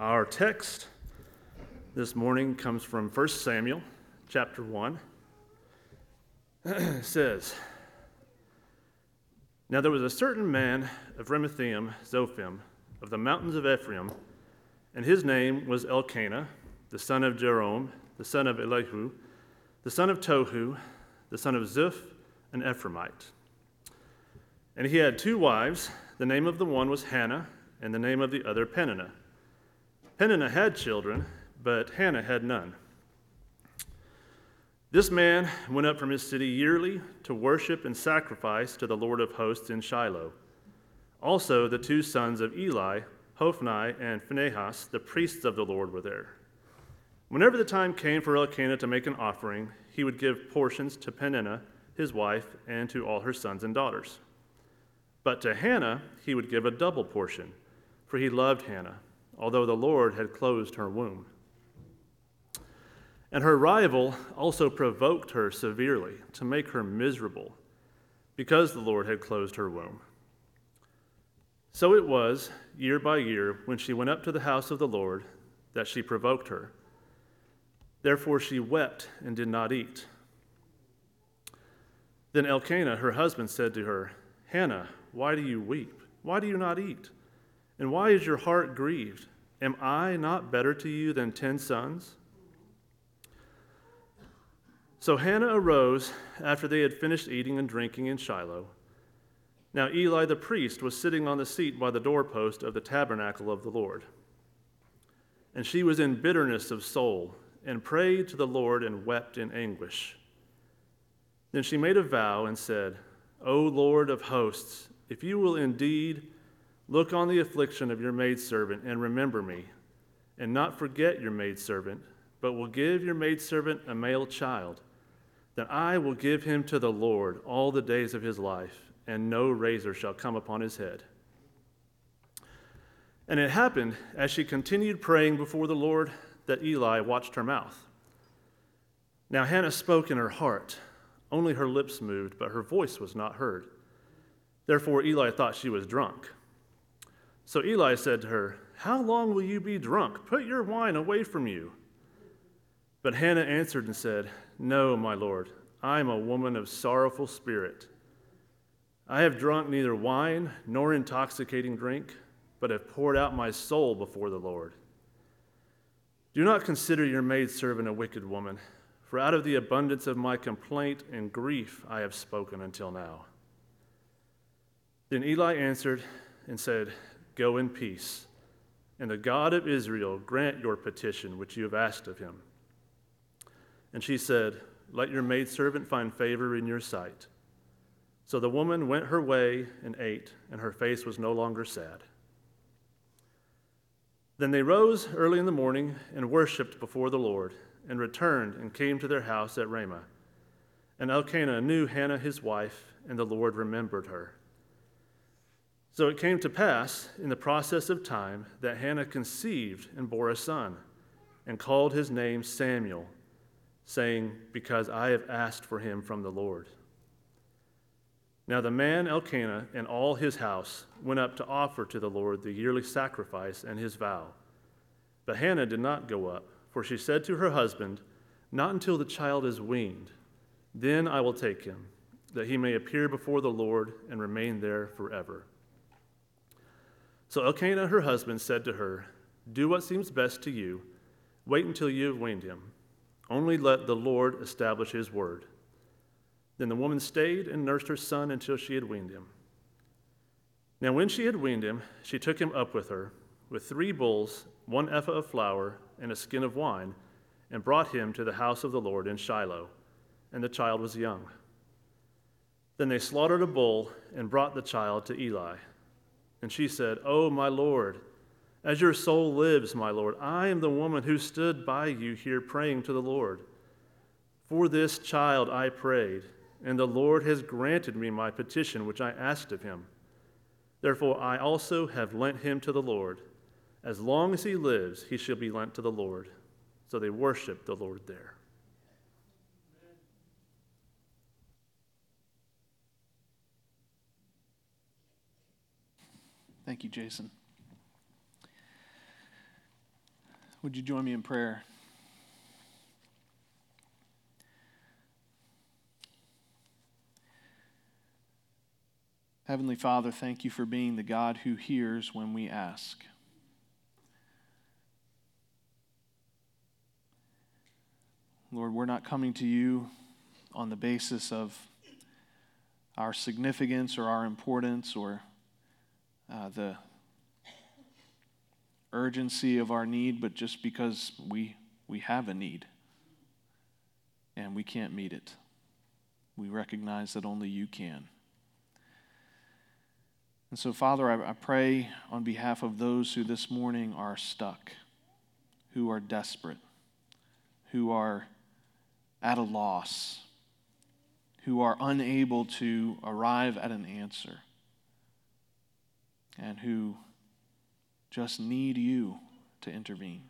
Our text this morning comes from First Samuel chapter 1. It says, Now there was a certain man of Ramathaim Zophim of the mountains of Ephraim, and his name was Elkanah, the son of Jeroham, the son of Elihu, the son of Tohu, the son of Ziph, an Ephraimite. And he had two wives. The name of the one was Hannah, and the name of the other Peninnah. Peninnah had children, but Hannah had none. This man went up from his city yearly to worship and sacrifice to the Lord of hosts in Shiloh. Also the two sons of Eli, Hophni and Phinehas, the priests of the Lord, were there. Whenever the time came for Elkanah to make an offering, he would give portions to Peninnah, his wife, and to all her sons and daughters. But to Hannah he would give a double portion, for he loved Hannah, although the Lord had closed her womb. And her rival also provoked her severely to make her miserable, because the Lord had closed her womb. So it was, year by year, when she went up to the house of the Lord, that she provoked her. Therefore she wept and did not eat. Then Elkanah, her husband, said to her, Hannah, why do you weep? Why do you not eat? And why is your heart grieved? Am I not better to you than 10 sons? So Hannah arose after they had finished eating and drinking in Shiloh. Now Eli the priest was sitting on the seat by the doorpost of the tabernacle of the Lord. And she was in bitterness of soul, and prayed to the Lord and wept in anguish. Then she made a vow and said, O Lord of hosts, if you will indeed look on the affliction of your maidservant and remember me, and not forget your maidservant, but will give your maidservant a male child, then I will give him to the Lord all the days of his life, and no razor shall come upon his head. And it happened, as she continued praying before the Lord, that Eli watched her mouth. Now Hannah spoke in her heart. Only her lips moved, but her voice was not heard. Therefore Eli thought she was drunk. So Eli said to her, How long will you be drunk? Put your wine away from you. But Hannah answered and said, No, my lord, I am a woman of sorrowful spirit. I have drunk neither wine nor intoxicating drink, but have poured out my soul before the Lord. Do not consider your maidservant a wicked woman, for out of the abundance of my complaint and grief I have spoken until now. Then Eli answered and said, Go in peace, and the God of Israel grant your petition which you have asked of him. And she said, Let your maidservant find favor in your sight. So the woman went her way and ate, and her face was no longer sad. Then they rose early in the morning and worshipped before the Lord, and returned and came to their house at Ramah. And Elkanah knew Hannah his wife, and the Lord remembered her. So it came to pass, in the process of time, that Hannah conceived and bore a son, and called his name Samuel, saying, Because I have asked for him from the Lord. Now the man Elkanah and all his house went up to offer to the Lord the yearly sacrifice and his vow. But Hannah did not go up, for she said to her husband, Not until the child is weaned, then I will take him, that he may appear before the Lord and remain there forever. So Elkanah, her husband, said to her, Do what seems best to you. Wait until you have weaned him. Only let the Lord establish his word. Then the woman stayed and nursed her son until she had weaned him. Now when she had weaned him, she took him up with her, with 3 bulls, 1 ephah of flour, and a skin of wine, and brought him to the house of the Lord in Shiloh. And the child was young. Then they slaughtered a bull and brought the child to Eli. And she said, Oh, my Lord, as your soul lives, my Lord, I am the woman who stood by you here praying to the Lord. For this child I prayed, and the Lord has granted me my petition which I asked of him. Therefore I also have lent him to the Lord. As long as he lives, he shall be lent to the Lord. So they worshiped the Lord there. Thank you, Jason. Would you join me in prayer? Heavenly Father, thank you for being the God who hears when we ask. Lord, we're not coming to you on the basis of our significance or our importance or the urgency of our need, but just because we have a need and we can't meet it. We recognize that only you can. And so, Father, I pray on behalf of those who this morning are stuck, who are desperate, who are at a loss, who are unable to arrive at an answer, and who just need you to intervene.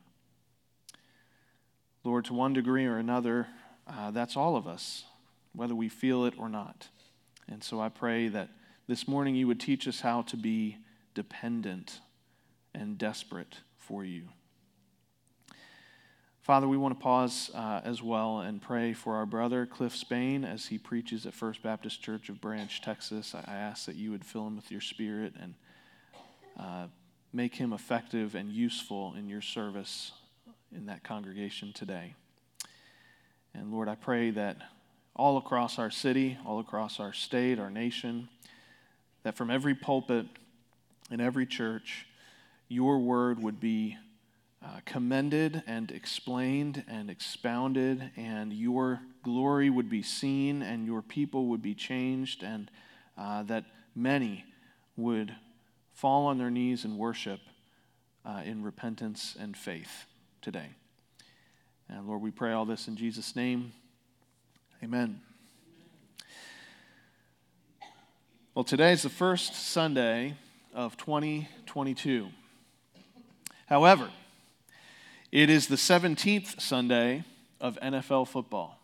Lord, to one degree or another, that's all of us, whether we feel it or not. And so I pray that this morning you would teach us how to be dependent and desperate for you. Father, we want to pause as well and pray for our brother, Cliff Spain, as he preaches at First Baptist Church of Branch, Texas. I ask that you would fill him with your Spirit and make him effective and useful in your service in that congregation today. And Lord, I pray that all across our city, all across our state, our nation, that from every pulpit and every church, your word would be commended and explained and expounded, and your glory would be seen and your people would be changed, and that many would fall on their knees and worship in repentance and faith today. And Lord, we pray all this in Jesus' name. Amen. Well, today is the first Sunday of 2022. However, it is the 17th Sunday of NFL football.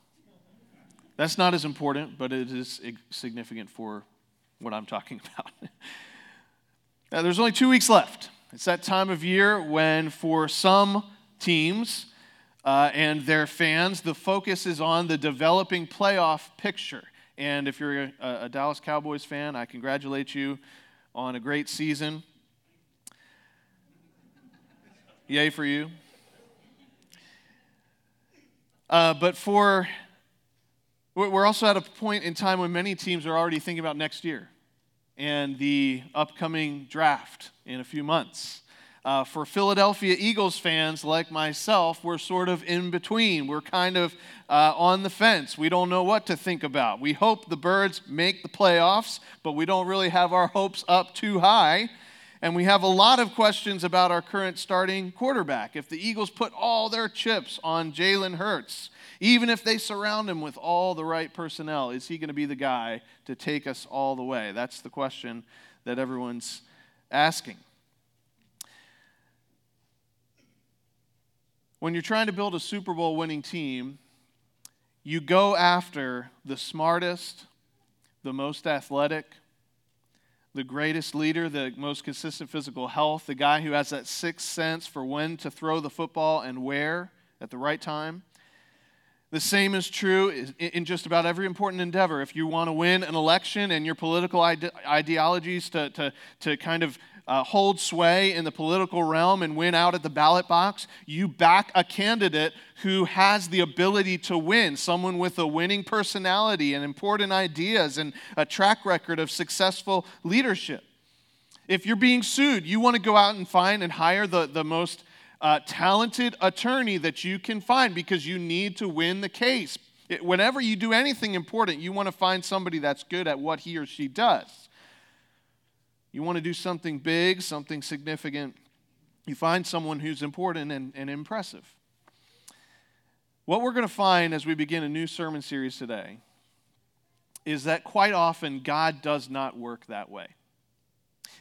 That's not as important, but it is significant for what I'm talking about. Now, there's only 2 weeks left. It's that time of year when, for some teams and their fans, the focus is on the developing playoff picture. And if you're a Dallas Cowboys fan, I congratulate you on a great season. Yay for you. We're also at a point in time when many teams are already thinking about next year and the upcoming draft in a few months. For Philadelphia Eagles fans like myself, we're sort of in between. We're kind of on the fence. We don't know what to think about. We hope the Birds make the playoffs, but we don't really have our hopes up too high. And we have a lot of questions about our current starting quarterback. If the Eagles put all their chips on Jalen Hurts, even if they surround him with all the right personnel, is he going to be the guy to take us all the way? That's the question that everyone's asking. When you're trying to build a Super Bowl winning team, you go after the smartest, the most athletic, the greatest leader, the most consistent physical health, the guy who has that sixth sense for when to throw the football and where at the right time. The same is true in just about every important endeavor. If you want to win an election and your political ideologies to kind of hold sway in the political realm and win out at the ballot box, you back a candidate who has the ability to win, someone with a winning personality and important ideas and a track record of successful leadership. If you're being sued, you want to go out and find and hire the most talented attorney that you can find because you need to win the case. Whenever you do anything important, you want to find somebody that's good at what he or she does. You want to do something big, something significant. You find someone who's important and impressive. What we're going to find as we begin a new sermon series today is that quite often God does not work that way.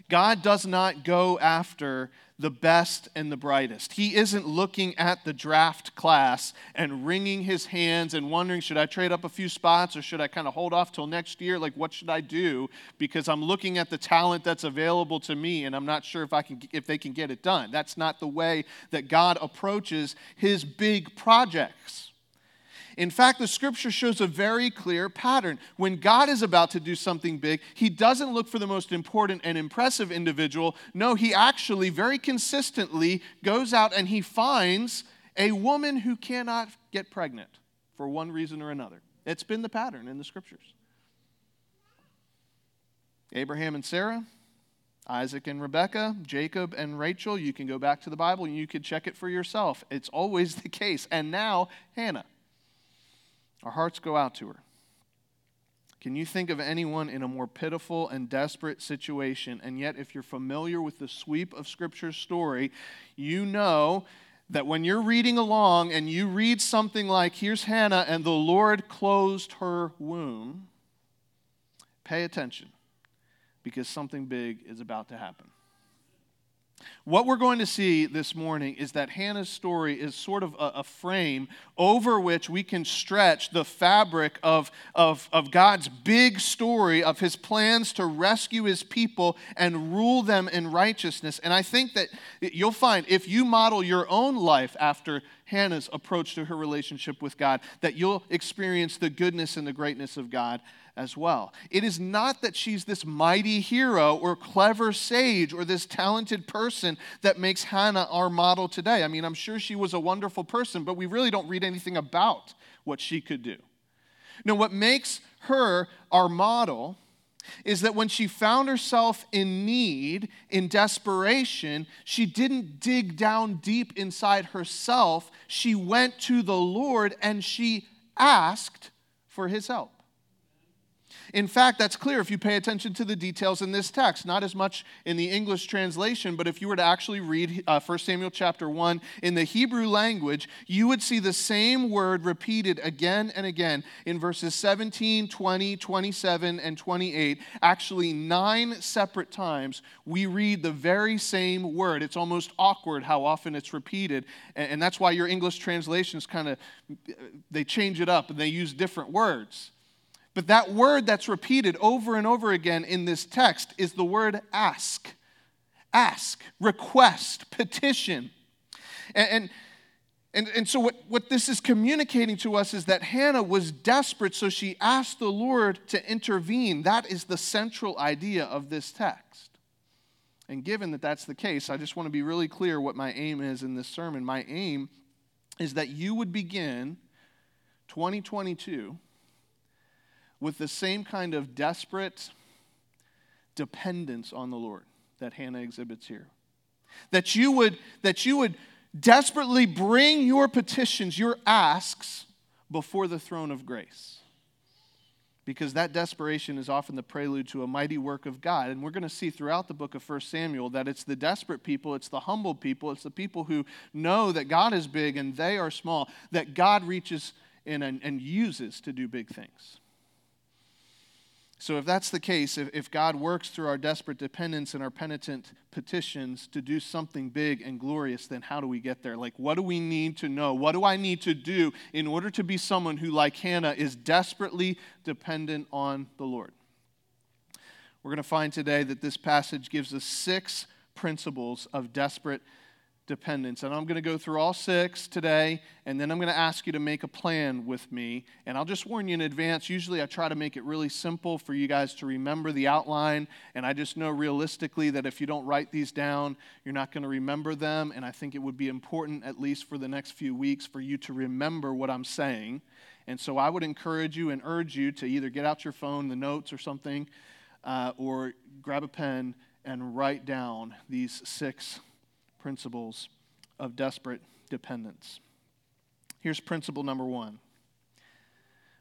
God does not go after the best and the brightest. He isn't looking at the draft class and wringing his hands and wondering, should I trade up a few spots or should I kind of hold off till next year? Like, what should I do? Because I'm looking at the talent that's available to me and I'm not sure if they can get it done. That's not the way that God approaches his big projects. In fact, the scripture shows a very clear pattern. When God is about to do something big, he doesn't look for the most important and impressive individual. No, he actually very consistently goes out and he finds a woman who cannot get pregnant for one reason or another. It's been the pattern in the scriptures. Abraham and Sarah, Isaac and Rebekah, Jacob and Rachel. You can go back to the Bible and you can check it for yourself. It's always the case. And now, Hannah. Our hearts go out to her. Can you think of anyone in a more pitiful and desperate situation? And yet, if you're familiar with the sweep of Scripture's story, you know that when you're reading along and you read something like, here's Hannah, and the Lord closed her womb, pay attention, because something big is about to happen. What we're going to see this morning is that Hannah's story is sort of a frame over which we can stretch the fabric of God's big story of his plans to rescue his people and rule them in righteousness. And I think that you'll find if you model your own life after Hannah's approach to her relationship with God, that you'll experience the goodness and the greatness of God as well. It is not that she's this mighty hero or clever sage or this talented person that makes Hannah our model today. I mean, I'm sure she was a wonderful person, but we really don't read anything about what she could do. No, what makes her our model is that when she found herself in need, in desperation, she didn't dig down deep inside herself. She went to the Lord and she asked for his help. In fact, that's clear if you pay attention to the details in this text, not as much in the English translation, but if you were to actually read 1 Samuel chapter 1 in the Hebrew language, you would see the same word repeated again and again in verses 17, 20, 27, and 28. Actually, 9 separate times we read the very same word. It's almost awkward how often it's repeated, and that's why your English translations they change it up and they use different words. But that word that's repeated over and over again in this text is the word ask. Ask, request, petition. And so what this is communicating to us is that Hannah was desperate, so she asked the Lord to intervene. That is the central idea of this text. And given that that's the case, I just want to be really clear what my aim is in this sermon. My aim is that you would begin 2022 with the same kind of desperate dependence on the Lord that Hannah exhibits here. That you would desperately bring your petitions, your asks, before the throne of grace. Because that desperation is often the prelude to a mighty work of God. And we're going to see throughout the book of 1 Samuel that it's the desperate people, it's the humble people, it's the people who know that God is big and they are small, that God reaches in and uses to do big things. So if that's the case, if God works through our desperate dependence and our penitent petitions to do something big and glorious, then how do we get there? Like, what do we need to know? What do I need to do in order to be someone who, like Hannah, is desperately dependent on the Lord? We're going to find today that this passage gives us 6 principles of desperate dependence. And I'm going to go through all 6 today, and then I'm going to ask you to make a plan with me. And I'll just warn you in advance, usually I try to make it really simple for you guys to remember the outline, and I just know realistically that if you don't write these down, you're not going to remember them, and I think it would be important, at least for the next few weeks, for you to remember what I'm saying. And so I would encourage you and urge you to either get out your phone, the notes or something, or grab a pen and write down these 6 principles of desperate dependence. Here's principle number 1.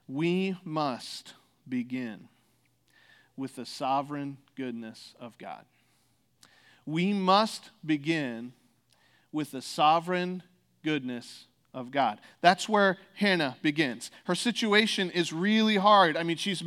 We must begin with the sovereign goodness of God. We must begin with the sovereign goodness of God. That's where Hannah begins. Her situation is really hard. I mean, she's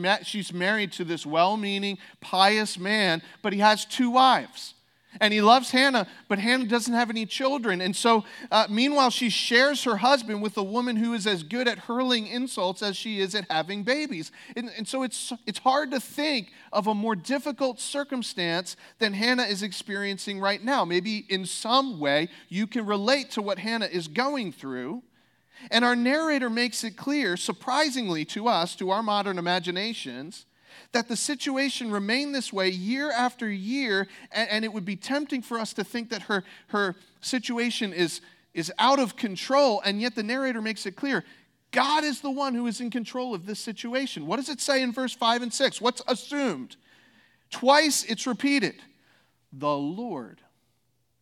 married to this well-meaning, pious man, but he has two wives. And he loves Hannah, but Hannah doesn't have any children. And so, meanwhile, she shares her husband with a woman who is as good at hurling insults as she is at having babies. And so it's hard to think of a more difficult circumstance than Hannah is experiencing right now. Maybe in some way you can relate to what Hannah is going through. And our narrator makes it clear, surprisingly to us, to our modern imaginations, that the situation remained this way year after year, and it would be tempting for us to think that her situation is out of control, and yet the narrator makes it clear, God is the one who is in control of this situation. What does it say in verse 5 and 6? What's assumed? Twice it's repeated. The Lord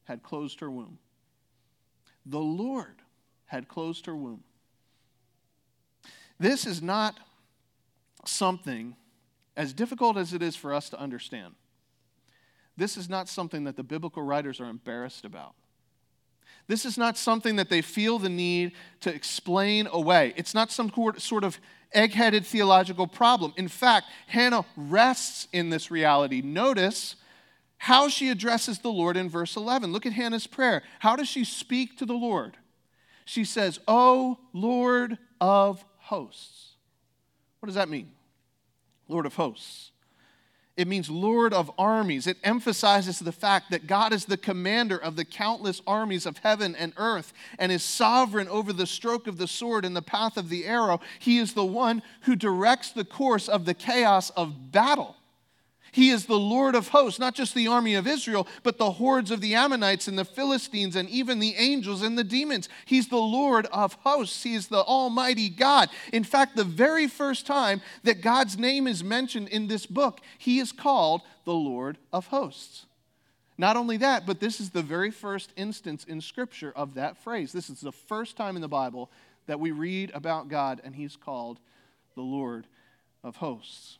had closed her womb. The Lord had closed her womb. This is not something, as difficult as it is for us to understand, this is not something that the biblical writers are embarrassed about. This is not something that they feel the need to explain away. It's not some sort of egg-headed theological problem. In fact, Hannah rests in this reality. Notice how she addresses the Lord in verse 11. Look at Hannah's prayer. How does she speak to the Lord? She says, "O Lord of hosts." What does that mean? Lord of hosts. It means Lord of armies. It emphasizes the fact that God is the commander of the countless armies of heaven and earth and is sovereign over the stroke of the sword and the path of the arrow. He is the one who directs the course of the chaos of battle. He is the Lord of hosts, not just the army of Israel, but the hordes of the Ammonites and the Philistines and even the angels and the demons. He's the Lord of hosts. He is the Almighty God. In fact, the very first time that God's name is mentioned in this book, he is called the Lord of hosts. Not only that, but this is the very first instance in Scripture of that phrase. This is the first time in the Bible that we read about God, and he's called the Lord of hosts.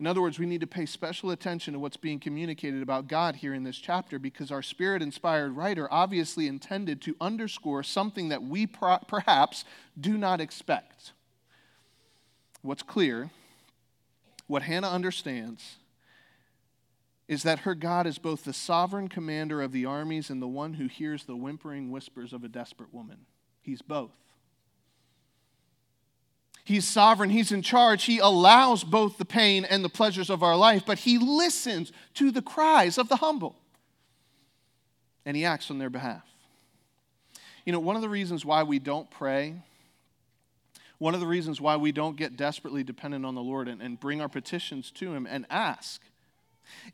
In other words, we need to pay special attention to what's being communicated about God here in this chapter, because our Spirit-inspired writer obviously intended to underscore something that we perhaps do not expect. What's clear, what Hannah understands, is that her God is both the sovereign commander of the armies and the one who hears the whimpering whispers of a desperate woman. He's both. He's sovereign, he's in charge, he allows both the pain and the pleasures of our life, but he listens to the cries of the humble, and he acts on their behalf. You know, one of the reasons why we don't pray, one of the reasons why we don't get desperately dependent on the Lord and bring our petitions to him and ask,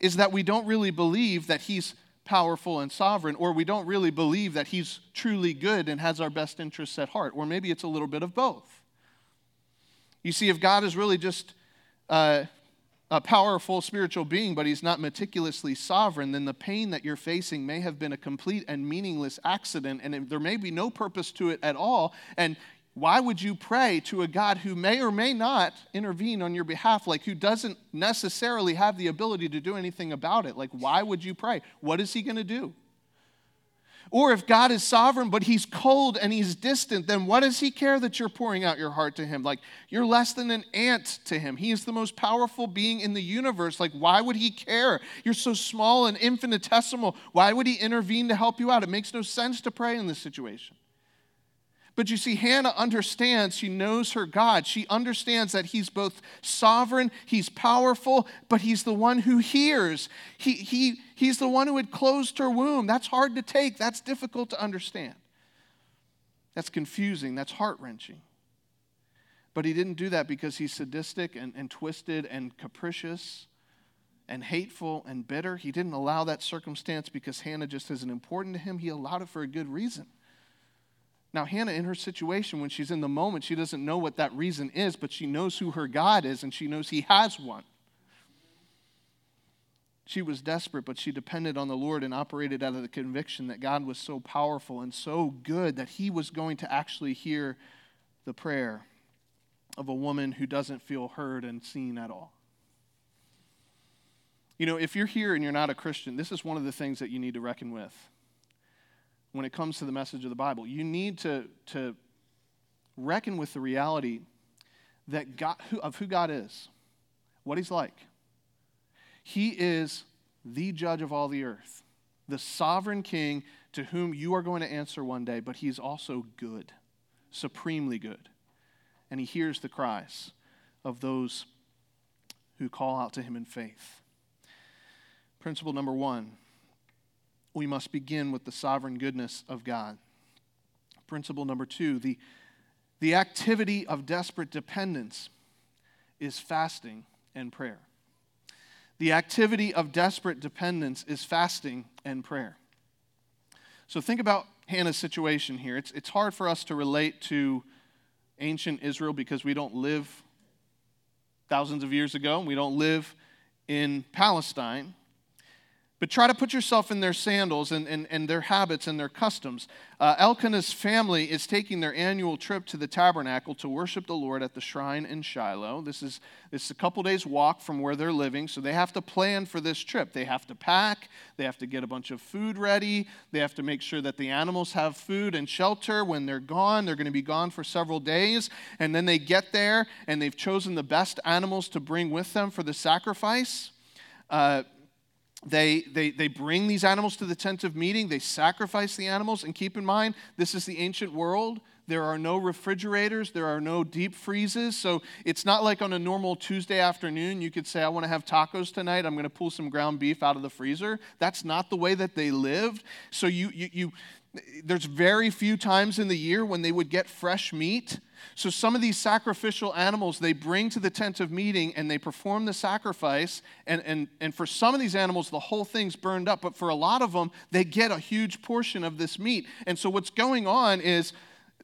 is that we don't really believe that he's powerful and sovereign, or we don't really believe that he's truly good and has our best interests at heart, or maybe it's a little bit of both. You see, if God is really just a powerful spiritual being, but he's not meticulously sovereign, then the pain that you're facing may have been a complete and meaningless accident, and there may be no purpose to it at all. And why would you pray to a God who may or may not intervene on your behalf, like who doesn't necessarily have the ability to do anything about it? Like, why would you pray? What is he going to do? Or if God is sovereign, but he's cold and he's distant, then what does he care that you're pouring out your heart to him? Like, you're less than an ant to him. He is the most powerful being in the universe. Like, why would he care? You're so small and infinitesimal. Why would he intervene to help you out? It makes no sense to pray in this situation. But you see, Hannah understands, she knows her God. She understands that he's both sovereign, he's powerful, but he's the one who hears. He's the one who had closed her womb. That's hard to take. That's difficult to understand. That's confusing. That's heart-wrenching. But he didn't do that because he's sadistic and twisted and capricious and hateful and bitter. He didn't allow that circumstance because Hannah just isn't important to him. He allowed it for a good reason. Now, Hannah, in her situation, when she's in the moment, she doesn't know what that reason is, but she knows who her God is, and she knows he has one. She was desperate, but she depended on the Lord and operated out of the conviction that God was so powerful and so good that he was going to actually hear the prayer of a woman who doesn't feel heard and seen at all. You know, if you're here and you're not a Christian, this is one of the things that you need to reckon with. when it comes to the message of the Bible. You need to reckon with the reality that of who God is, what he's like. He is the judge of all the earth, the sovereign king to whom you are going to answer one day, but he's also good, supremely good. And he hears the cries of those who call out to him in faith. Principle number one, we must begin with the sovereign goodness of God. Principle number two, the activity of desperate dependence is fasting and prayer. The activity of desperate dependence is fasting and prayer. So think about Hannah's situation here. It's hard for us to relate to ancient Israel because we don't live thousands of years ago, and we don't live in Palestine. But try to put yourself in their sandals and their habits and their customs. Elkanah's family is taking their annual trip to the tabernacle to worship the Lord at the shrine in Shiloh. This is a couple days walk from where they're living, so they have to plan for this trip. They have to pack. They have to get a bunch of food ready. They have to make sure that the animals have food and shelter when they're gone. They're going to be gone for several days. And then they get there, and they've chosen the best animals to bring with them for the sacrifice. They bring these animals to the tent of meeting. They sacrifice the animals. And keep in mind, this is the ancient world. There are no refrigerators. There are no deep freezes. So it's not like on a normal Tuesday afternoon, you could say, I want to have tacos tonight. I'm going to pull some ground beef out of the freezer. That's not the way that they lived. So there's very few times in the year when they would get fresh meat. So some of these sacrificial animals they bring to the tent of meeting and they perform the sacrifice. And for some of these animals, the whole thing's burned up. But for a lot of them, they get a huge portion of this meat. And so what's going on is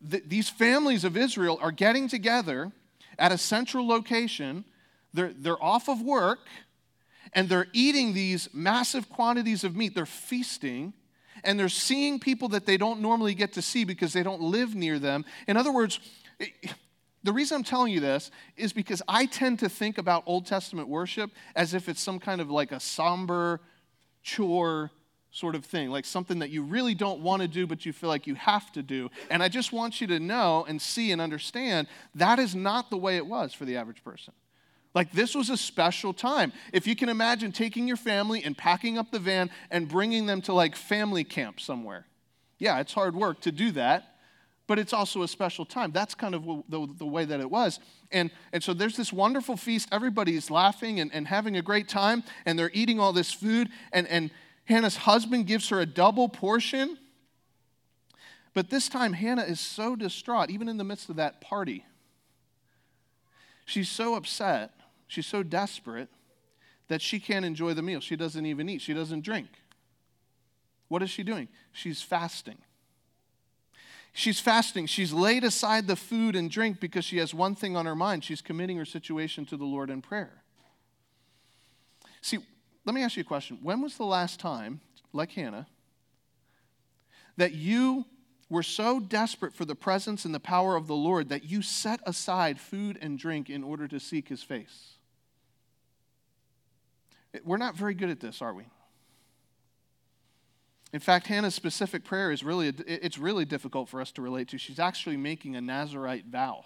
these families of Israel are getting together at a central location. They're off of work and they're eating these massive quantities of meat. They're feasting. And they're seeing people that they don't normally get to see because they don't live near them. In other words, the reason I'm telling you this is because I tend to think about Old Testament worship as if it's some kind of like a somber chore sort of thing, like something that you really don't want to do but you feel like you have to do. And I just want you to know and see and understand that is not the way it was for the average person. Like, this was a special time. If you can imagine taking your family and packing up the van and bringing them to, like, family camp somewhere. Yeah, it's hard work to do that, but it's also a special time. That's kind of the way that it was. And so there's this wonderful feast. Everybody's laughing and having a great time, and they're eating all this food. And Hannah's husband gives her a double portion. But this time, Hannah is so distraught, even in the midst of that party. She's so upset. She's so desperate that she can't enjoy the meal. She doesn't even eat. She doesn't drink. What is she doing? She's fasting. She's fasting. She's laid aside the food and drink because she has one thing on her mind. She's committing her situation to the Lord in prayer. See, let me ask you a question. When was the last time, like Hannah, that you were so desperate for the presence and the power of the Lord that you set aside food and drink in order to seek his face? We're not very good at this, are we? In fact, Hannah's specific prayer is really difficult for us to relate to. She's actually making a Nazarite vow.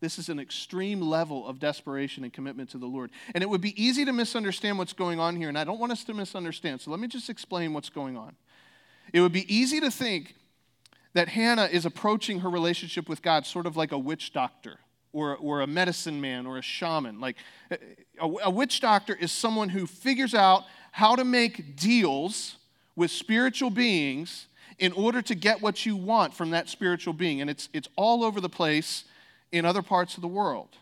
This is an extreme level of desperation and commitment to the Lord. And it would be easy to misunderstand what's going on here, and I don't want us to misunderstand. So let me just explain what's going on. It would be easy to think that Hannah is approaching her relationship with God sort of like a witch doctor or a medicine man or a shaman. Like a witch doctor is someone who figures out how to make deals with spiritual beings in order to get what you want from that spiritual being. And it's all over the place in other parts of the world.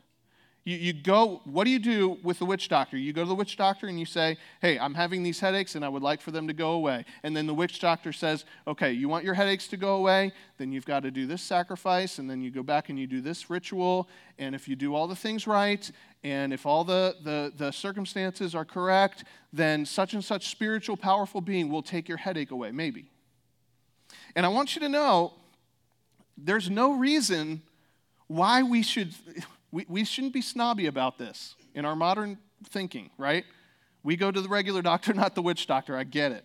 You go, what do you do with the witch doctor? You go to the witch doctor and you say, hey, I'm having these headaches and I would like for them to go away. And then the witch doctor says, okay, you want your headaches to go away? Then you've got to do this sacrifice, and then you go back and you do this ritual. And if you do all the things right, and if all the circumstances are correct, then such and such spiritual powerful being will take your headache away, maybe. And I want you to know, there's no reason why we should... We shouldn't be snobby about this in our modern thinking, right? We go to the regular doctor, not the witch doctor. I get it.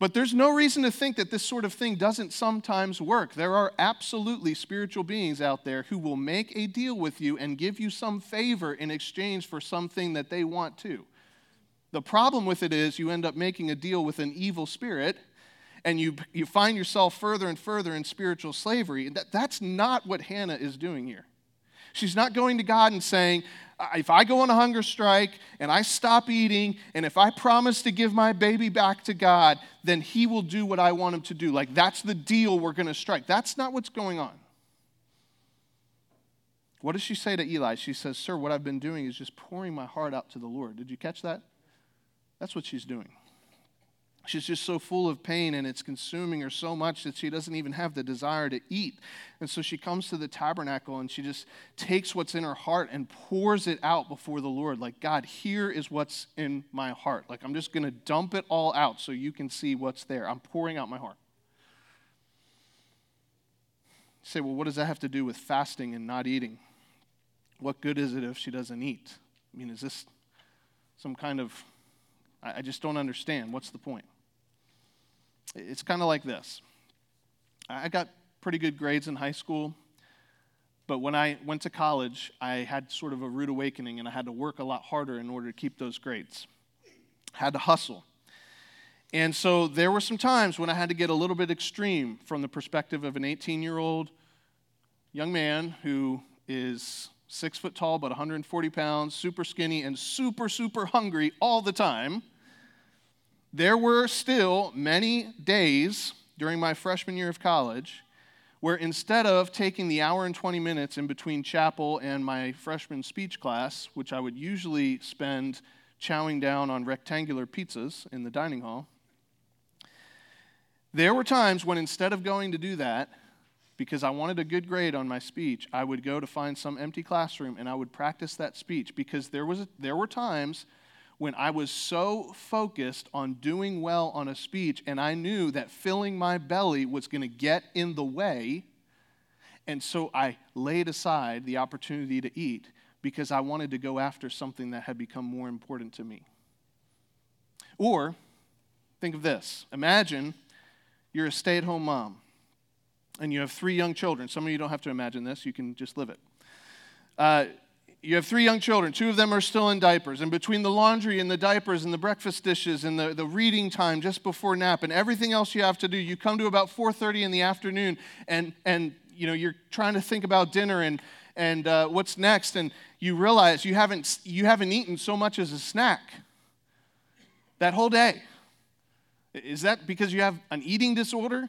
But there's no reason to think that this sort of thing doesn't sometimes work. There are absolutely spiritual beings out there who will make a deal with you and give you some favor in exchange for something that they want to. The problem with it is you end up making a deal with an evil spirit, and you find yourself further and further in spiritual slavery. And that's not what Hannah is doing here. She's not going to God and saying, if I go on a hunger strike and I stop eating and if I promise to give my baby back to God, then he will do what I want him to do. Like, that's the deal we're going to strike. That's not what's going on. What does she say to Eli? She says, sir, what I've been doing is just pouring my heart out to the Lord. Did you catch that? That's what she's doing. She's just so full of pain, and it's consuming her so much that she doesn't even have the desire to eat. And so she comes to the tabernacle, and she just takes what's in her heart and pours it out before the Lord. Like, God, here is what's in my heart. Like, I'm just going to dump it all out so you can see what's there. I'm pouring out my heart. You say, well, what does that have to do with fasting and not eating? What good is it if she doesn't eat? I mean, is this some kind of, I just don't understand. What's the point? It's kind of like this. I got pretty good grades in high school, but when I went to college, I had sort of a rude awakening, and I had to work a lot harder in order to keep those grades. I had to hustle. And so there were some times when I had to get a little bit extreme from the perspective of an 18-year-old young man who is 6 foot tall, but 140 pounds, super skinny, and super, super hungry all the time. There were still many days during my freshman year of college where instead of taking the hour and 20 minutes in between chapel and my freshman speech class, which I would usually spend chowing down on rectangular pizzas in the dining hall, there were times when instead of going to do that, because I wanted a good grade on my speech, I would go to find some empty classroom and I would practice that speech, because there were times when I was so focused on doing well on a speech, and I knew that filling my belly was going to get in the way, and so I laid aside the opportunity to eat because I wanted to go after something that had become more important to me. Or, think of this. Imagine you're a stay-at-home mom, and you have three young children. Some of you don't have to imagine this. You can just live it. You have three young children. Two of them are still in diapers. And between the laundry and the diapers and the breakfast dishes and the reading time just before nap and everything else you have to do, you come to about 4:30 in the afternoon, and you know, you're trying to think about dinner and what's next, and you realize you haven't eaten so much as a snack that whole day. Is that because you have an eating disorder?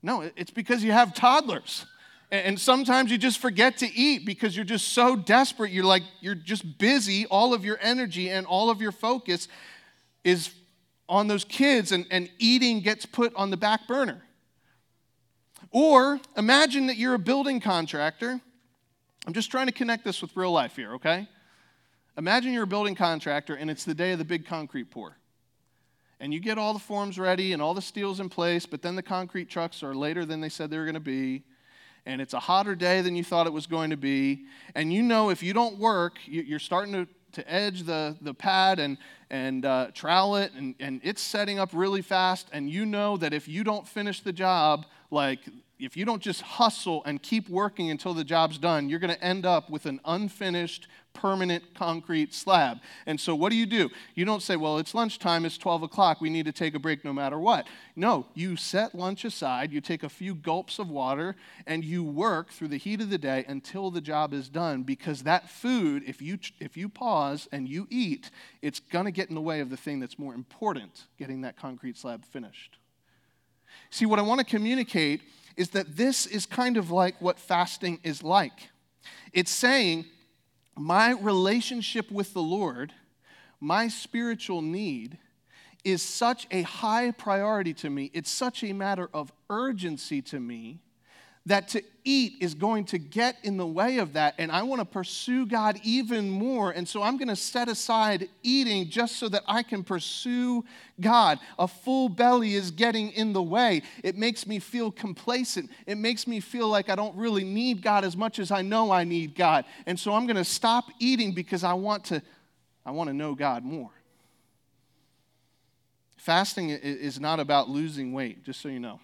No, it's because you have toddlers. And sometimes you just forget to eat because you're just so desperate. You're just busy. All of your energy and all of your focus is on those kids, and eating gets put on the back burner. Or imagine that you're a building contractor. I'm just trying to connect this with real life here, okay? Imagine you're a building contractor, and it's the day of the big concrete pour. And you get all the forms ready and all the steel's in place, but then the concrete trucks are later than they said they were going to be, and it's a hotter day than you thought it was going to be, and you know if you don't work, you're starting to edge the pad and trowel it, and it's setting up really fast, and you know that if you don't finish the job, like if you don't just hustle and keep working until the job's done, you're going to end up with an unfinished permanent concrete slab. And so what do? You don't say, well, it's lunchtime, it's 12 o'clock, we need to take a break no matter what. No, you set lunch aside, you take a few gulps of water, and you work through the heat of the day until the job is done, because that food, if you pause and you eat, it's going to get in the way of the thing that's more important, getting that concrete slab finished. See, what I want to communicate is that this is kind of like what fasting is like. It's saying, my relationship with the Lord, my spiritual need, is such a high priority to me, it's such a matter of urgency to me, that to eat is going to get in the way of that, and I want to pursue God even more, and so I'm going to set aside eating just so that I can pursue God. A full belly is getting in the way. It makes me feel complacent. It makes me feel like I don't really need God as much as I know I need God, and so I'm going to stop eating because I want to know God more. Fasting is not about losing weight, just so you know.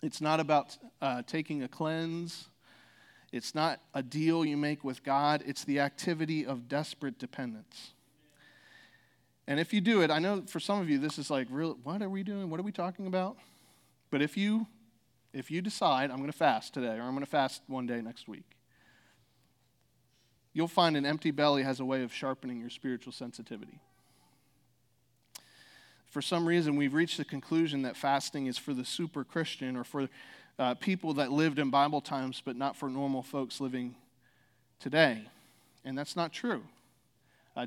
It's not about taking a cleanse. It's not a deal you make with God. It's the activity of desperate dependence. And if you do it, I know for some of you this is like, really, what are we doing? What are we talking about? But if you decide, I'm going to fast today, or I'm going to fast one day next week, you'll find an empty belly has a way of sharpening your spiritual sensitivity. For some reason, we've reached the conclusion that fasting is for the super Christian or for people that lived in Bible times, but not for normal folks living today. And that's not true.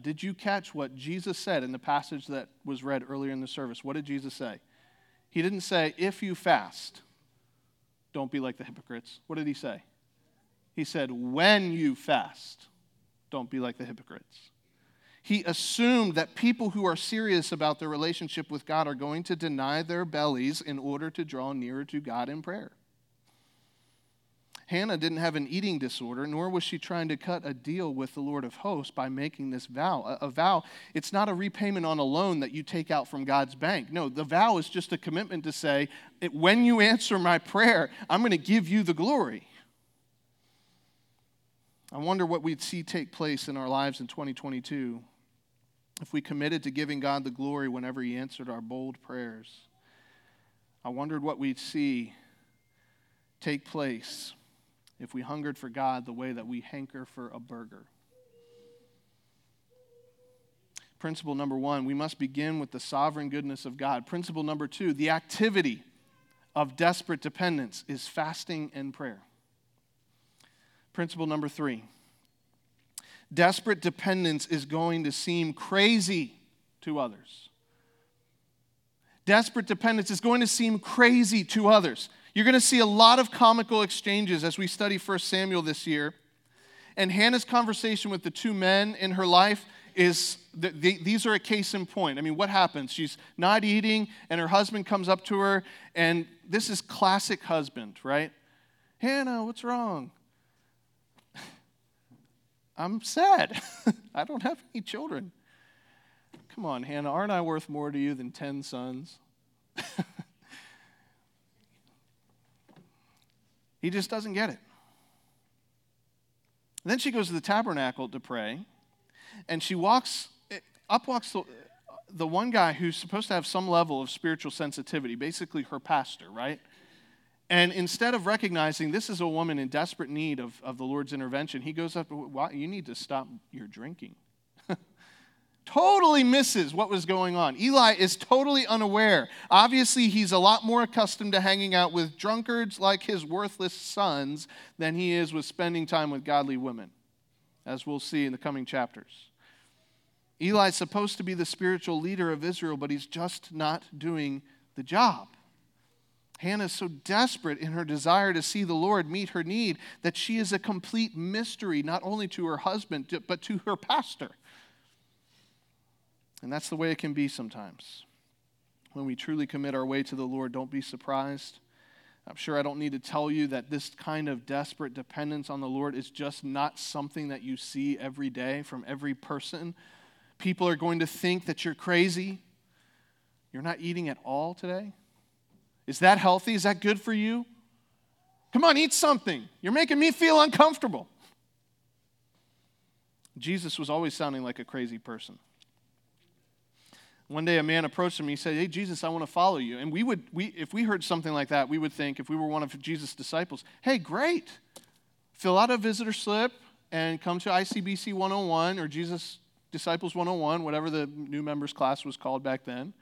Did you catch what Jesus said in the passage that was read earlier in the service? What did Jesus say? He didn't say, if you fast, don't be like the hypocrites. What did he say? He said, when you fast, don't be like the hypocrites. He assumed that people who are serious about their relationship with God are going to deny their bellies in order to draw nearer to God in prayer. Hannah didn't have an eating disorder, nor was she trying to cut a deal with the Lord of hosts by making this vow. A vow, it's not a repayment on a loan that you take out from God's bank. No, the vow is just a commitment to say, when you answer my prayer, I'm going to give you the glory. I wonder what we'd see take place in our lives in 2022 if we committed to giving God the glory whenever he answered our bold prayers. I wondered what we'd see take place if we hungered for God the way that we hanker for a burger. Principle number one, we must begin with the sovereign goodness of God. Principle number two, the activity of desperate dependence is fasting and prayer. Principle number three, desperate dependence is going to seem crazy to others. Desperate dependence is going to seem crazy to others. You're going to see a lot of comical exchanges as we study 1 Samuel this year. And Hannah's conversation with the two men in her life is, these are a case in point. I mean, what happens? She's not eating and her husband comes up to her. And this is classic husband, right? Hannah, what's wrong? I'm sad. I don't have any children. Come on, Hannah, aren't I worth more to you than 10 sons? He just doesn't get it. And then she goes to the tabernacle to pray, and she walks the one guy who's supposed to have some level of spiritual sensitivity, basically her pastor, right? And instead of recognizing this is a woman in desperate need of the Lord's intervention, he goes up, you need to stop your drinking. Totally misses what was going on. Eli is totally unaware. Obviously, he's a lot more accustomed to hanging out with drunkards like his worthless sons than he is with spending time with godly women, as we'll see in the coming chapters. Eli's supposed to be the spiritual leader of Israel, but he's just not doing the job. Hannah is so desperate in her desire to see the Lord meet her need that she is a complete mystery, not only to her husband, but to her pastor. And that's the way it can be sometimes. When we truly commit our way to the Lord, don't be surprised. I'm sure I don't need to tell you that this kind of desperate dependence on the Lord is just not something that you see every day from every person. People are going to think that you're crazy. You're not eating at all today. Is that healthy? Is that good for you? Come on, eat something. You're making me feel uncomfortable. Jesus was always sounding like a crazy person. One day a man approached him and he said, hey, Jesus, I want to follow you. And if we heard something like that, we would think, if we were one of Jesus' disciples, hey, great. Fill out a visitor slip and come to ICBC 101 or Jesus Disciples 101, whatever the new members class was called back then.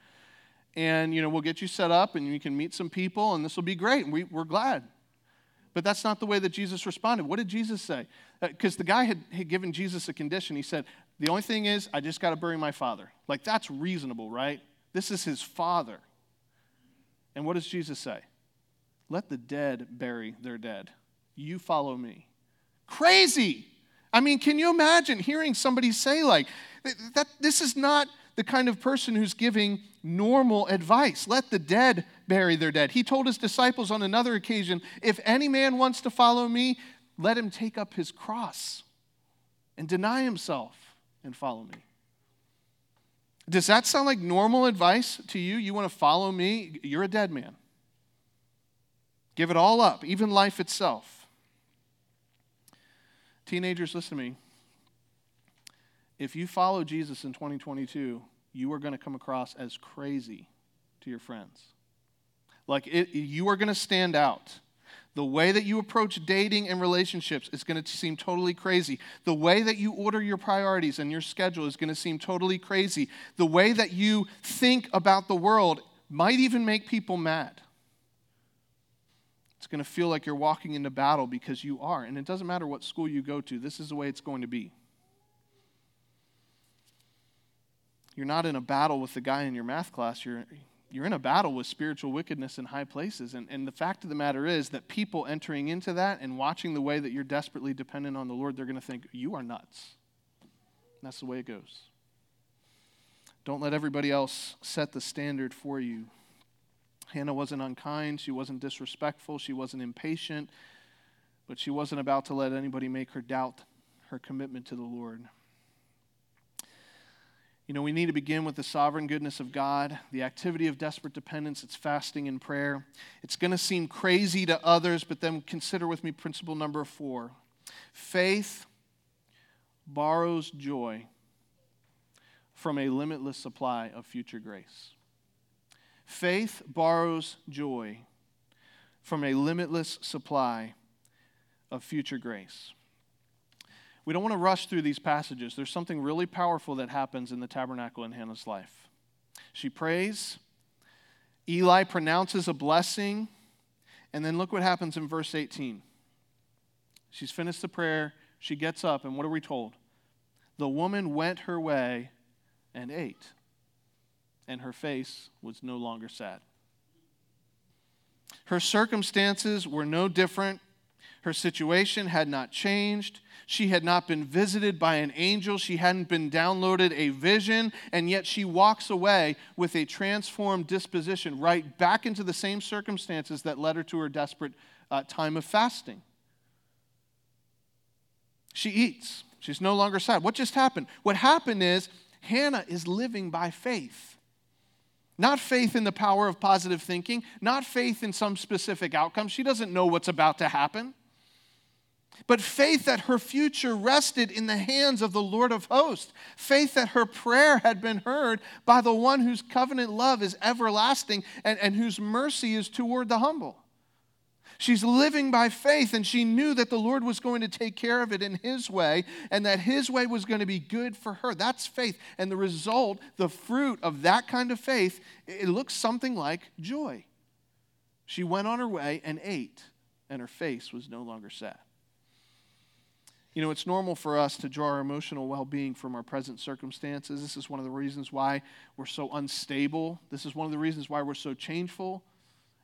And, we'll get you set up and you can meet some people and this will be great. And we're glad. But that's not the way that Jesus responded. What did Jesus say? Because the guy had given Jesus a condition. He said, the only thing is, I just got to bury my father. Like, that's reasonable, right? This is his father. And what does Jesus say? Let the dead bury their dead. You follow me. Crazy! I mean, can you imagine hearing somebody say that this is not the kind of person who's giving normal advice. Let the dead bury their dead. He told his disciples on another occasion, if any man wants to follow me, let him take up his cross and deny himself and follow me. Does that sound like normal advice to you? You want to follow me? You're a dead man. Give it all up, even life itself. Teenagers, listen to me. If you follow Jesus in 2022, you are going to come across as crazy to your friends. You are going to stand out. The way that you approach dating and relationships is going to seem totally crazy. The way that you order your priorities and your schedule is going to seem totally crazy. The way that you think about the world might even make people mad. It's going to feel like you're walking into battle, because you are. And it doesn't matter what school you go to. This is the way it's going to be. You're not in a battle with the guy in your math class. You're in a battle with spiritual wickedness in high places. And the fact of the matter is that people entering into that and watching the way that you're desperately dependent on the Lord, they're going to think, you are nuts. And that's the way it goes. Don't let everybody else set the standard for you. Hannah wasn't unkind. She wasn't disrespectful. She wasn't impatient. But she wasn't about to let anybody make her doubt her commitment to the Lord. You know, we need to begin with the sovereign goodness of God, the activity of desperate dependence, it's fasting and prayer. It's going to seem crazy to others, but then consider with me principle number 4. Faith borrows joy from a limitless supply of future grace. Faith borrows joy from a limitless supply of future grace. We don't want to rush through these passages. There's something really powerful that happens in the tabernacle in Hannah's life. She prays. Eli pronounces a blessing. And then look what happens in verse 18. She's finished the prayer. She gets up. And what are we told? The woman went her way and ate. And her face was no longer sad. Her circumstances were no different. Her situation had not changed. She had not been visited by an angel. She hadn't been downloaded a vision. And yet she walks away with a transformed disposition, right back into the same circumstances that led her to her desperate time of fasting. She eats. She's no longer sad. What just happened? What happened is Hannah is living by faith. Not faith in the power of positive thinking. Not faith in some specific outcome. She doesn't know what's about to happen. But faith that her future rested in the hands of the Lord of hosts. Faith that her prayer had been heard by the one whose covenant love is everlasting and whose mercy is toward the humble. She's living by faith, and she knew that the Lord was going to take care of it in His way, and that His way was going to be good for her. That's faith. And the result, the fruit of that kind of faith, it looks something like joy. She went on her way and ate, and her face was no longer sad. You know, it's normal for us to draw our emotional well-being from our present circumstances. This is one of the reasons why we're so unstable. This is one of the reasons why we're so changeful.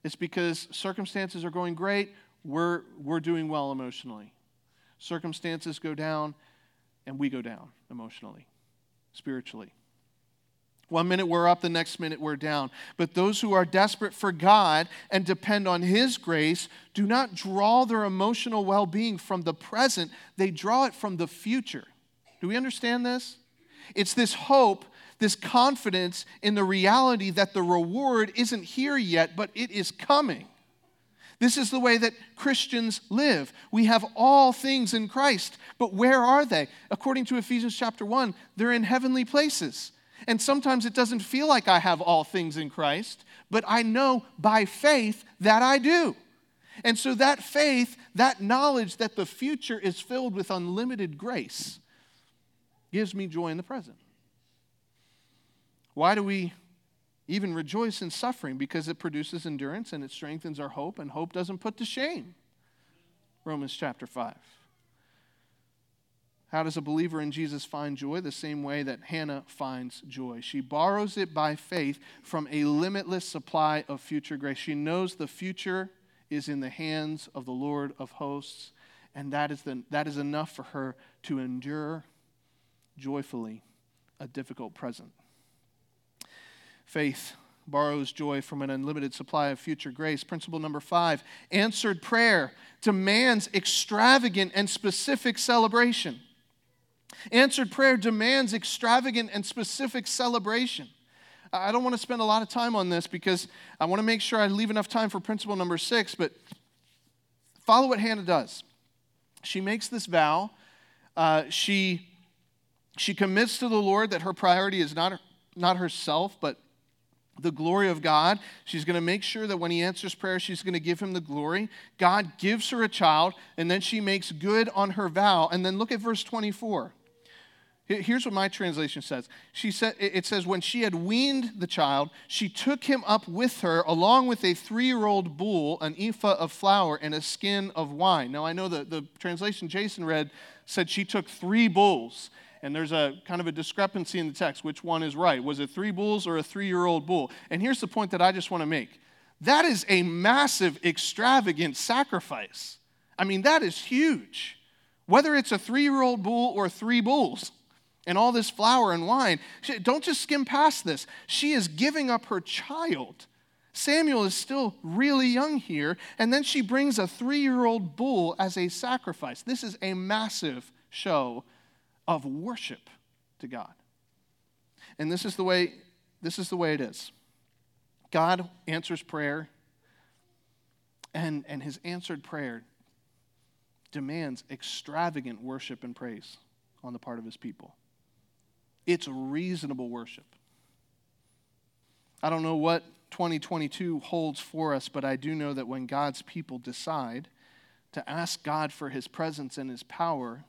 It's because circumstances are going great, we're doing well emotionally. Circumstances go down, and we go down emotionally, spiritually. One minute we're up, the next minute we're down. But those who are desperate for God and depend on His grace do not draw their emotional well-being from the present. They draw it from the future. Do we understand this? It's this hope, this confidence in the reality that the reward isn't here yet, but it is coming. This is the way that Christians live. We have all things in Christ, but where are they? According to Ephesians chapter 1, they're in heavenly places. And sometimes it doesn't feel like I have all things in Christ, but I know by faith that I do. And so that faith, that knowledge that the future is filled with unlimited grace, gives me joy in the present. Why do we even rejoice in suffering? Because it produces endurance and it strengthens our hope, and hope doesn't put to shame. Romans chapter 5. How does a believer in Jesus find joy? The same way that Hannah finds joy. She borrows it by faith from a limitless supply of future grace. She knows the future is in the hands of the Lord of hosts, and that is enough for her to endure joyfully a difficult present. Faith borrows joy from an unlimited supply of future grace. Principle number 5, answered prayer demands extravagant and specific celebration. Answered prayer demands extravagant and specific celebration. I don't want to spend a lot of time on this because I want to make sure I leave enough time for principle number 6, but follow what Hannah does. She makes this vow. She commits to the Lord that her priority is not herself, but the glory of God. She's going to make sure that when he answers prayer, she's going to give him the glory. God gives her a child, and then she makes good on her vow. And then look at verse 24. Here's what my translation says. It says, when she had weaned the child, she took him up with her, along with a 3-year-old bull, an ephah of flour, and a skin of wine. Now, I know the translation Jason read said she took 3 bulls. And there's a kind of a discrepancy in the text. Which one is right? Was it 3 bulls or a 3-year-old bull? And here's the point that I just want to make. That is a massive, extravagant sacrifice. I mean, that is huge. Whether it's a 3-year-old bull or 3 bulls and all this flour and wine, don't just skim past this. She is giving up her child. Samuel is still really young here. And then she brings a 3-year-old bull as a sacrifice. This is a massive show of worship to God. And this is the way it is. God answers prayer, and his answered prayer demands extravagant worship and praise on the part of his people. It's reasonable worship. I don't know what 2022 holds for us, but I do know that when God's people decide to ask God for his presence and his power,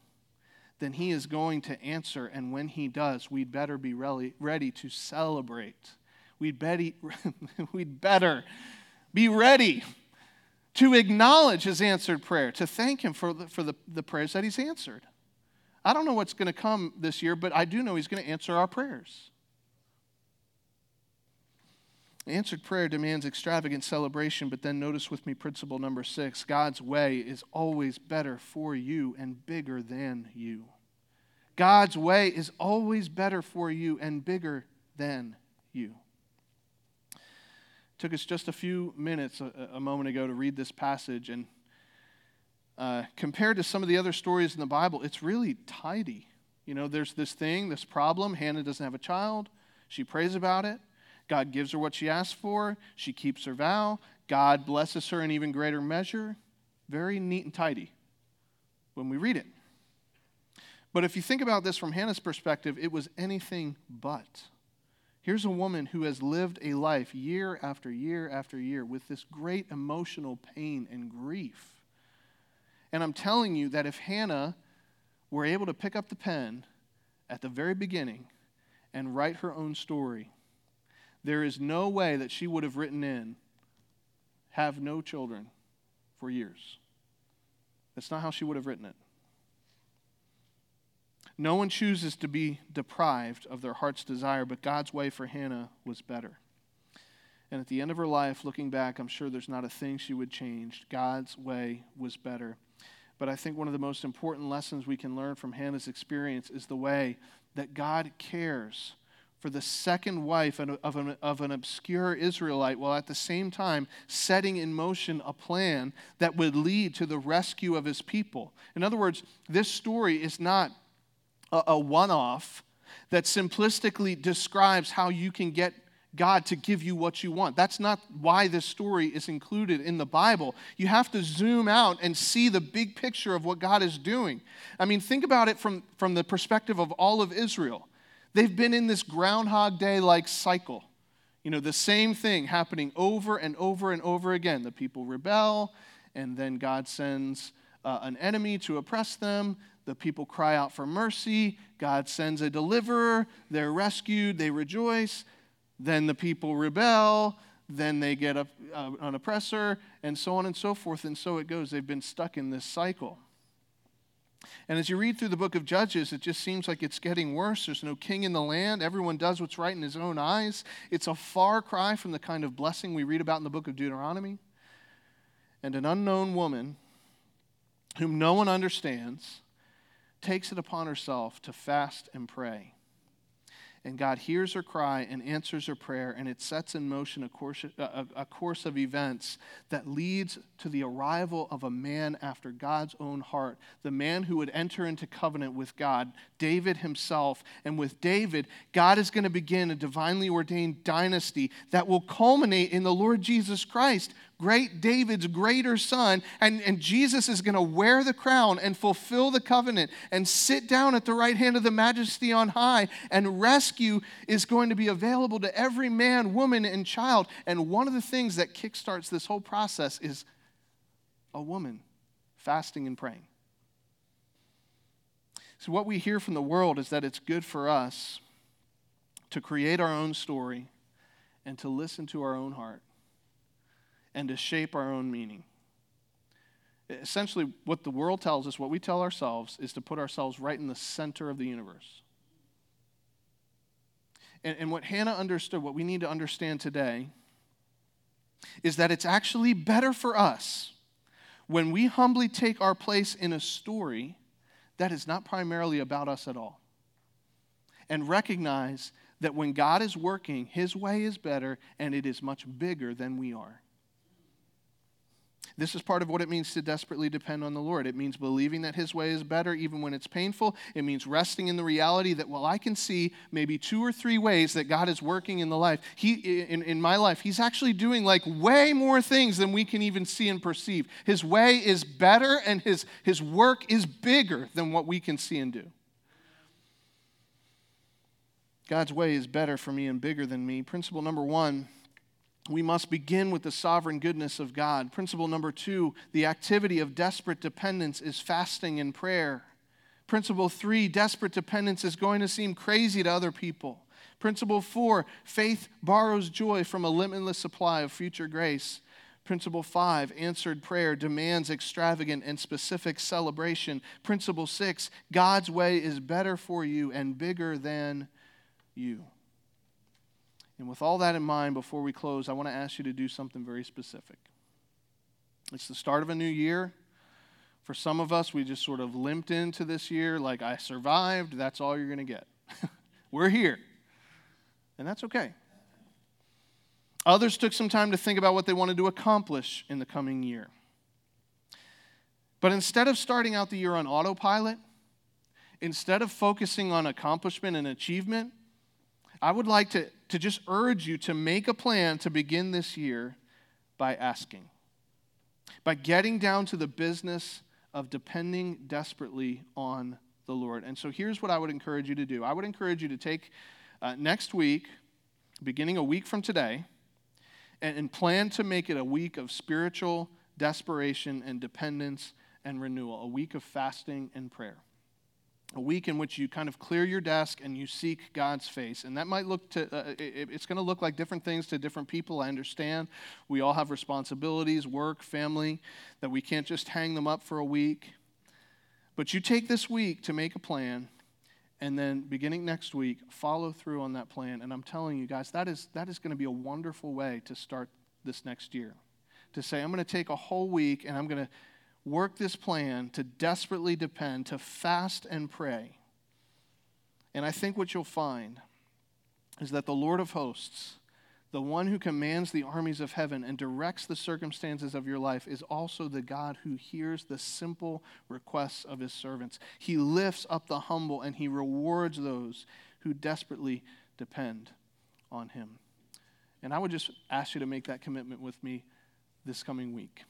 then he is going to answer, and when he does, we'd better be ready to celebrate. We'd better be ready to acknowledge his answered prayer, to thank him for the prayers that he's answered. I don't know what's going to come this year, but I do know he's going to answer our prayers. Answered prayer demands extravagant celebration, but then notice with me principle number 6. God's way is always better for you and bigger than you. God's way is always better for you and bigger than you. It took us just a few minutes a moment ago to read this passage, and compared to some of the other stories in the Bible, it's really tidy. You know, there's this thing, this problem. Hannah doesn't have a child. She prays about it. God gives her what she asked for. She keeps her vow. God blesses her in even greater measure. Very neat and tidy when we read it. But if you think about this from Hannah's perspective, it was anything but. Here's a woman who has lived a life year after year after year with this great emotional pain and grief. And I'm telling you that if Hannah were able to pick up the pen at the very beginning and write her own story, there is no way that she would have written in, have no children for years. That's not how she would have written it. No one chooses to be deprived of their heart's desire, but God's way for Hannah was better. And at the end of her life, looking back, I'm sure there's not a thing she would change. God's way was better. But I think one of the most important lessons we can learn from Hannah's experience is the way that God cares for the second wife of an obscure Israelite, while at the same time setting in motion a plan that would lead to the rescue of his people. In other words, this story is not a one-off that simplistically describes how you can get God to give you what you want. That's not why this story is included in the Bible. You have to zoom out and see the big picture of what God is doing. I mean, think about it from the perspective of all of Israel. They've been in this Groundhog Day-like cycle. You know, the same thing happening over and over and over again. The people rebel, and then God sends an enemy to oppress them. The people cry out for mercy. God sends a deliverer. They're rescued. They rejoice. Then the people rebel. Then they get an oppressor, and so on and so forth. And so it goes. They've been stuck in this cycle. And as you read through the book of Judges, it just seems like it's getting worse. There's no king in the land. Everyone does what's right in his own eyes. It's a far cry from the kind of blessing we read about in the book of Deuteronomy. And an unknown woman, whom no one understands, takes it upon herself to fast and pray. And God hears her cry and answers her prayer, and it sets in motion a course of events that leads to the arrival of a man after God's own heart, the man who would enter into covenant with God, David himself. And with David, God is going to begin a divinely ordained dynasty that will culminate in the Lord Jesus Christ, great David's greater son, and Jesus is going to wear the crown and fulfill the covenant and sit down at the right hand of the majesty on high, and rescue is going to be available to every man, woman, and child. And one of the things that kickstarts this whole process is a woman fasting and praying. So what we hear from the world is that it's good for us to create our own story and to listen to our own heart and to shape our own meaning. Essentially, what the world tells us, what we tell ourselves, is to put ourselves right in the center of the universe. And what Hannah understood, what we need to understand today, is that it's actually better for us when we humbly take our place in a story that is not primarily about us at all, and recognize that when God is working, His way is better, and it is much bigger than we are. This is part of what it means to desperately depend on the Lord. It means believing that His way is better even when it's painful. It means resting in the reality that, well, I can see maybe 2 or 3 ways that God is working in the life. In my life, He's actually doing like way more things than we can even see and perceive. His way is better, and His work is bigger than what we can see and do. God's way is better for me and bigger than me. Principle number 1, we must begin with the sovereign goodness of God. Principle number 2, the activity of desperate dependence is fasting and prayer. Principle 3, desperate dependence is going to seem crazy to other people. Principle 4, faith borrows joy from a limitless supply of future grace. Principle 5, answered prayer demands extravagant and specific celebration. Principle 6, God's way is better for you and bigger than you. And with all that in mind, before we close, I want to ask you to do something very specific. It's the start of a new year. For some of us, we just sort of limped into this year like, I survived, that's all you're going to get. We're here. And that's okay. Others took some time to think about what they wanted to accomplish in the coming year. But instead of starting out the year on autopilot, instead of focusing on accomplishment and achievement, I would like to just urge you to make a plan to begin this year by asking, by getting down to the business of depending desperately on the Lord. And so here's what I would encourage you to do. I would encourage you to take next week, beginning a week from today, and plan to make it a week of spiritual desperation and dependence and renewal, a week of fasting and prayer. A week in which you kind of clear your desk and you seek God's face. And that might look to, it's going to look like different things to different people, I understand. We all have responsibilities, work, family, that we can't just hang them up for a week. But you take this week to make a plan, and then beginning next week, follow through on that plan. And I'm telling you guys, that is going to be a wonderful way to start this next year. To say, I'm going to take a whole week and I'm going to work this plan to desperately depend, to fast and pray. And I think what you'll find is that the Lord of hosts, the one who commands the armies of heaven and directs the circumstances of your life, is also the God who hears the simple requests of His servants. He lifts up the humble and He rewards those who desperately depend on Him. And I would just ask you to make that commitment with me this coming week.